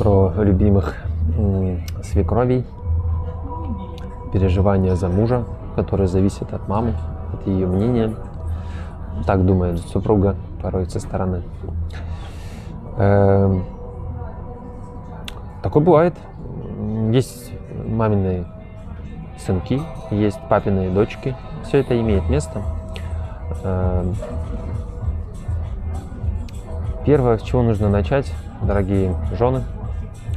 про любимых свекровей, переживания за мужа, которые зависят от мамы, от ее мнения. Так думает супруга порой со стороны. Такое бывает. Есть маминые сынки, есть папиные дочки. Все это имеет место. Первое, с чего нужно начать, дорогие жены,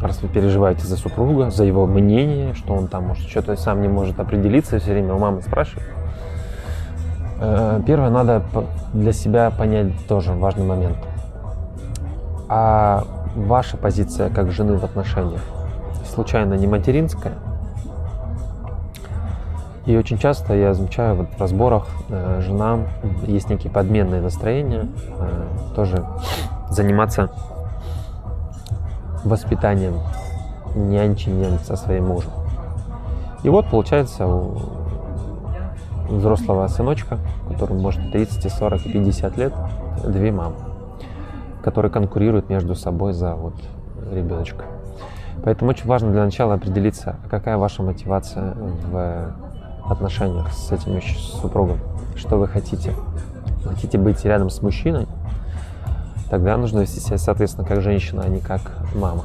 раз вы переживаете за супруга, за его мнение, что он там может что-то сам не может определиться, все время у мамы спрашивает. Первое, надо для себя понять тоже важный момент. А ваша позиция как жены в отношениях случайно не материнская? И очень часто я замечаю вот в разборах, жена, есть некие подменные настроения, тоже заниматься воспитанием, нянчением со своим мужем. И вот получается у взрослого сыночка, которому может 30, 40 и 50 лет, две мамы, которые конкурируют между собой за вот ребеночка. Поэтому очень важно для начала определиться, какая ваша мотивация в отношениях с этим супругом, что вы хотите. Хотите быть рядом с мужчиной? Тогда нужно вести себя, соответственно, как женщина, а не как мама.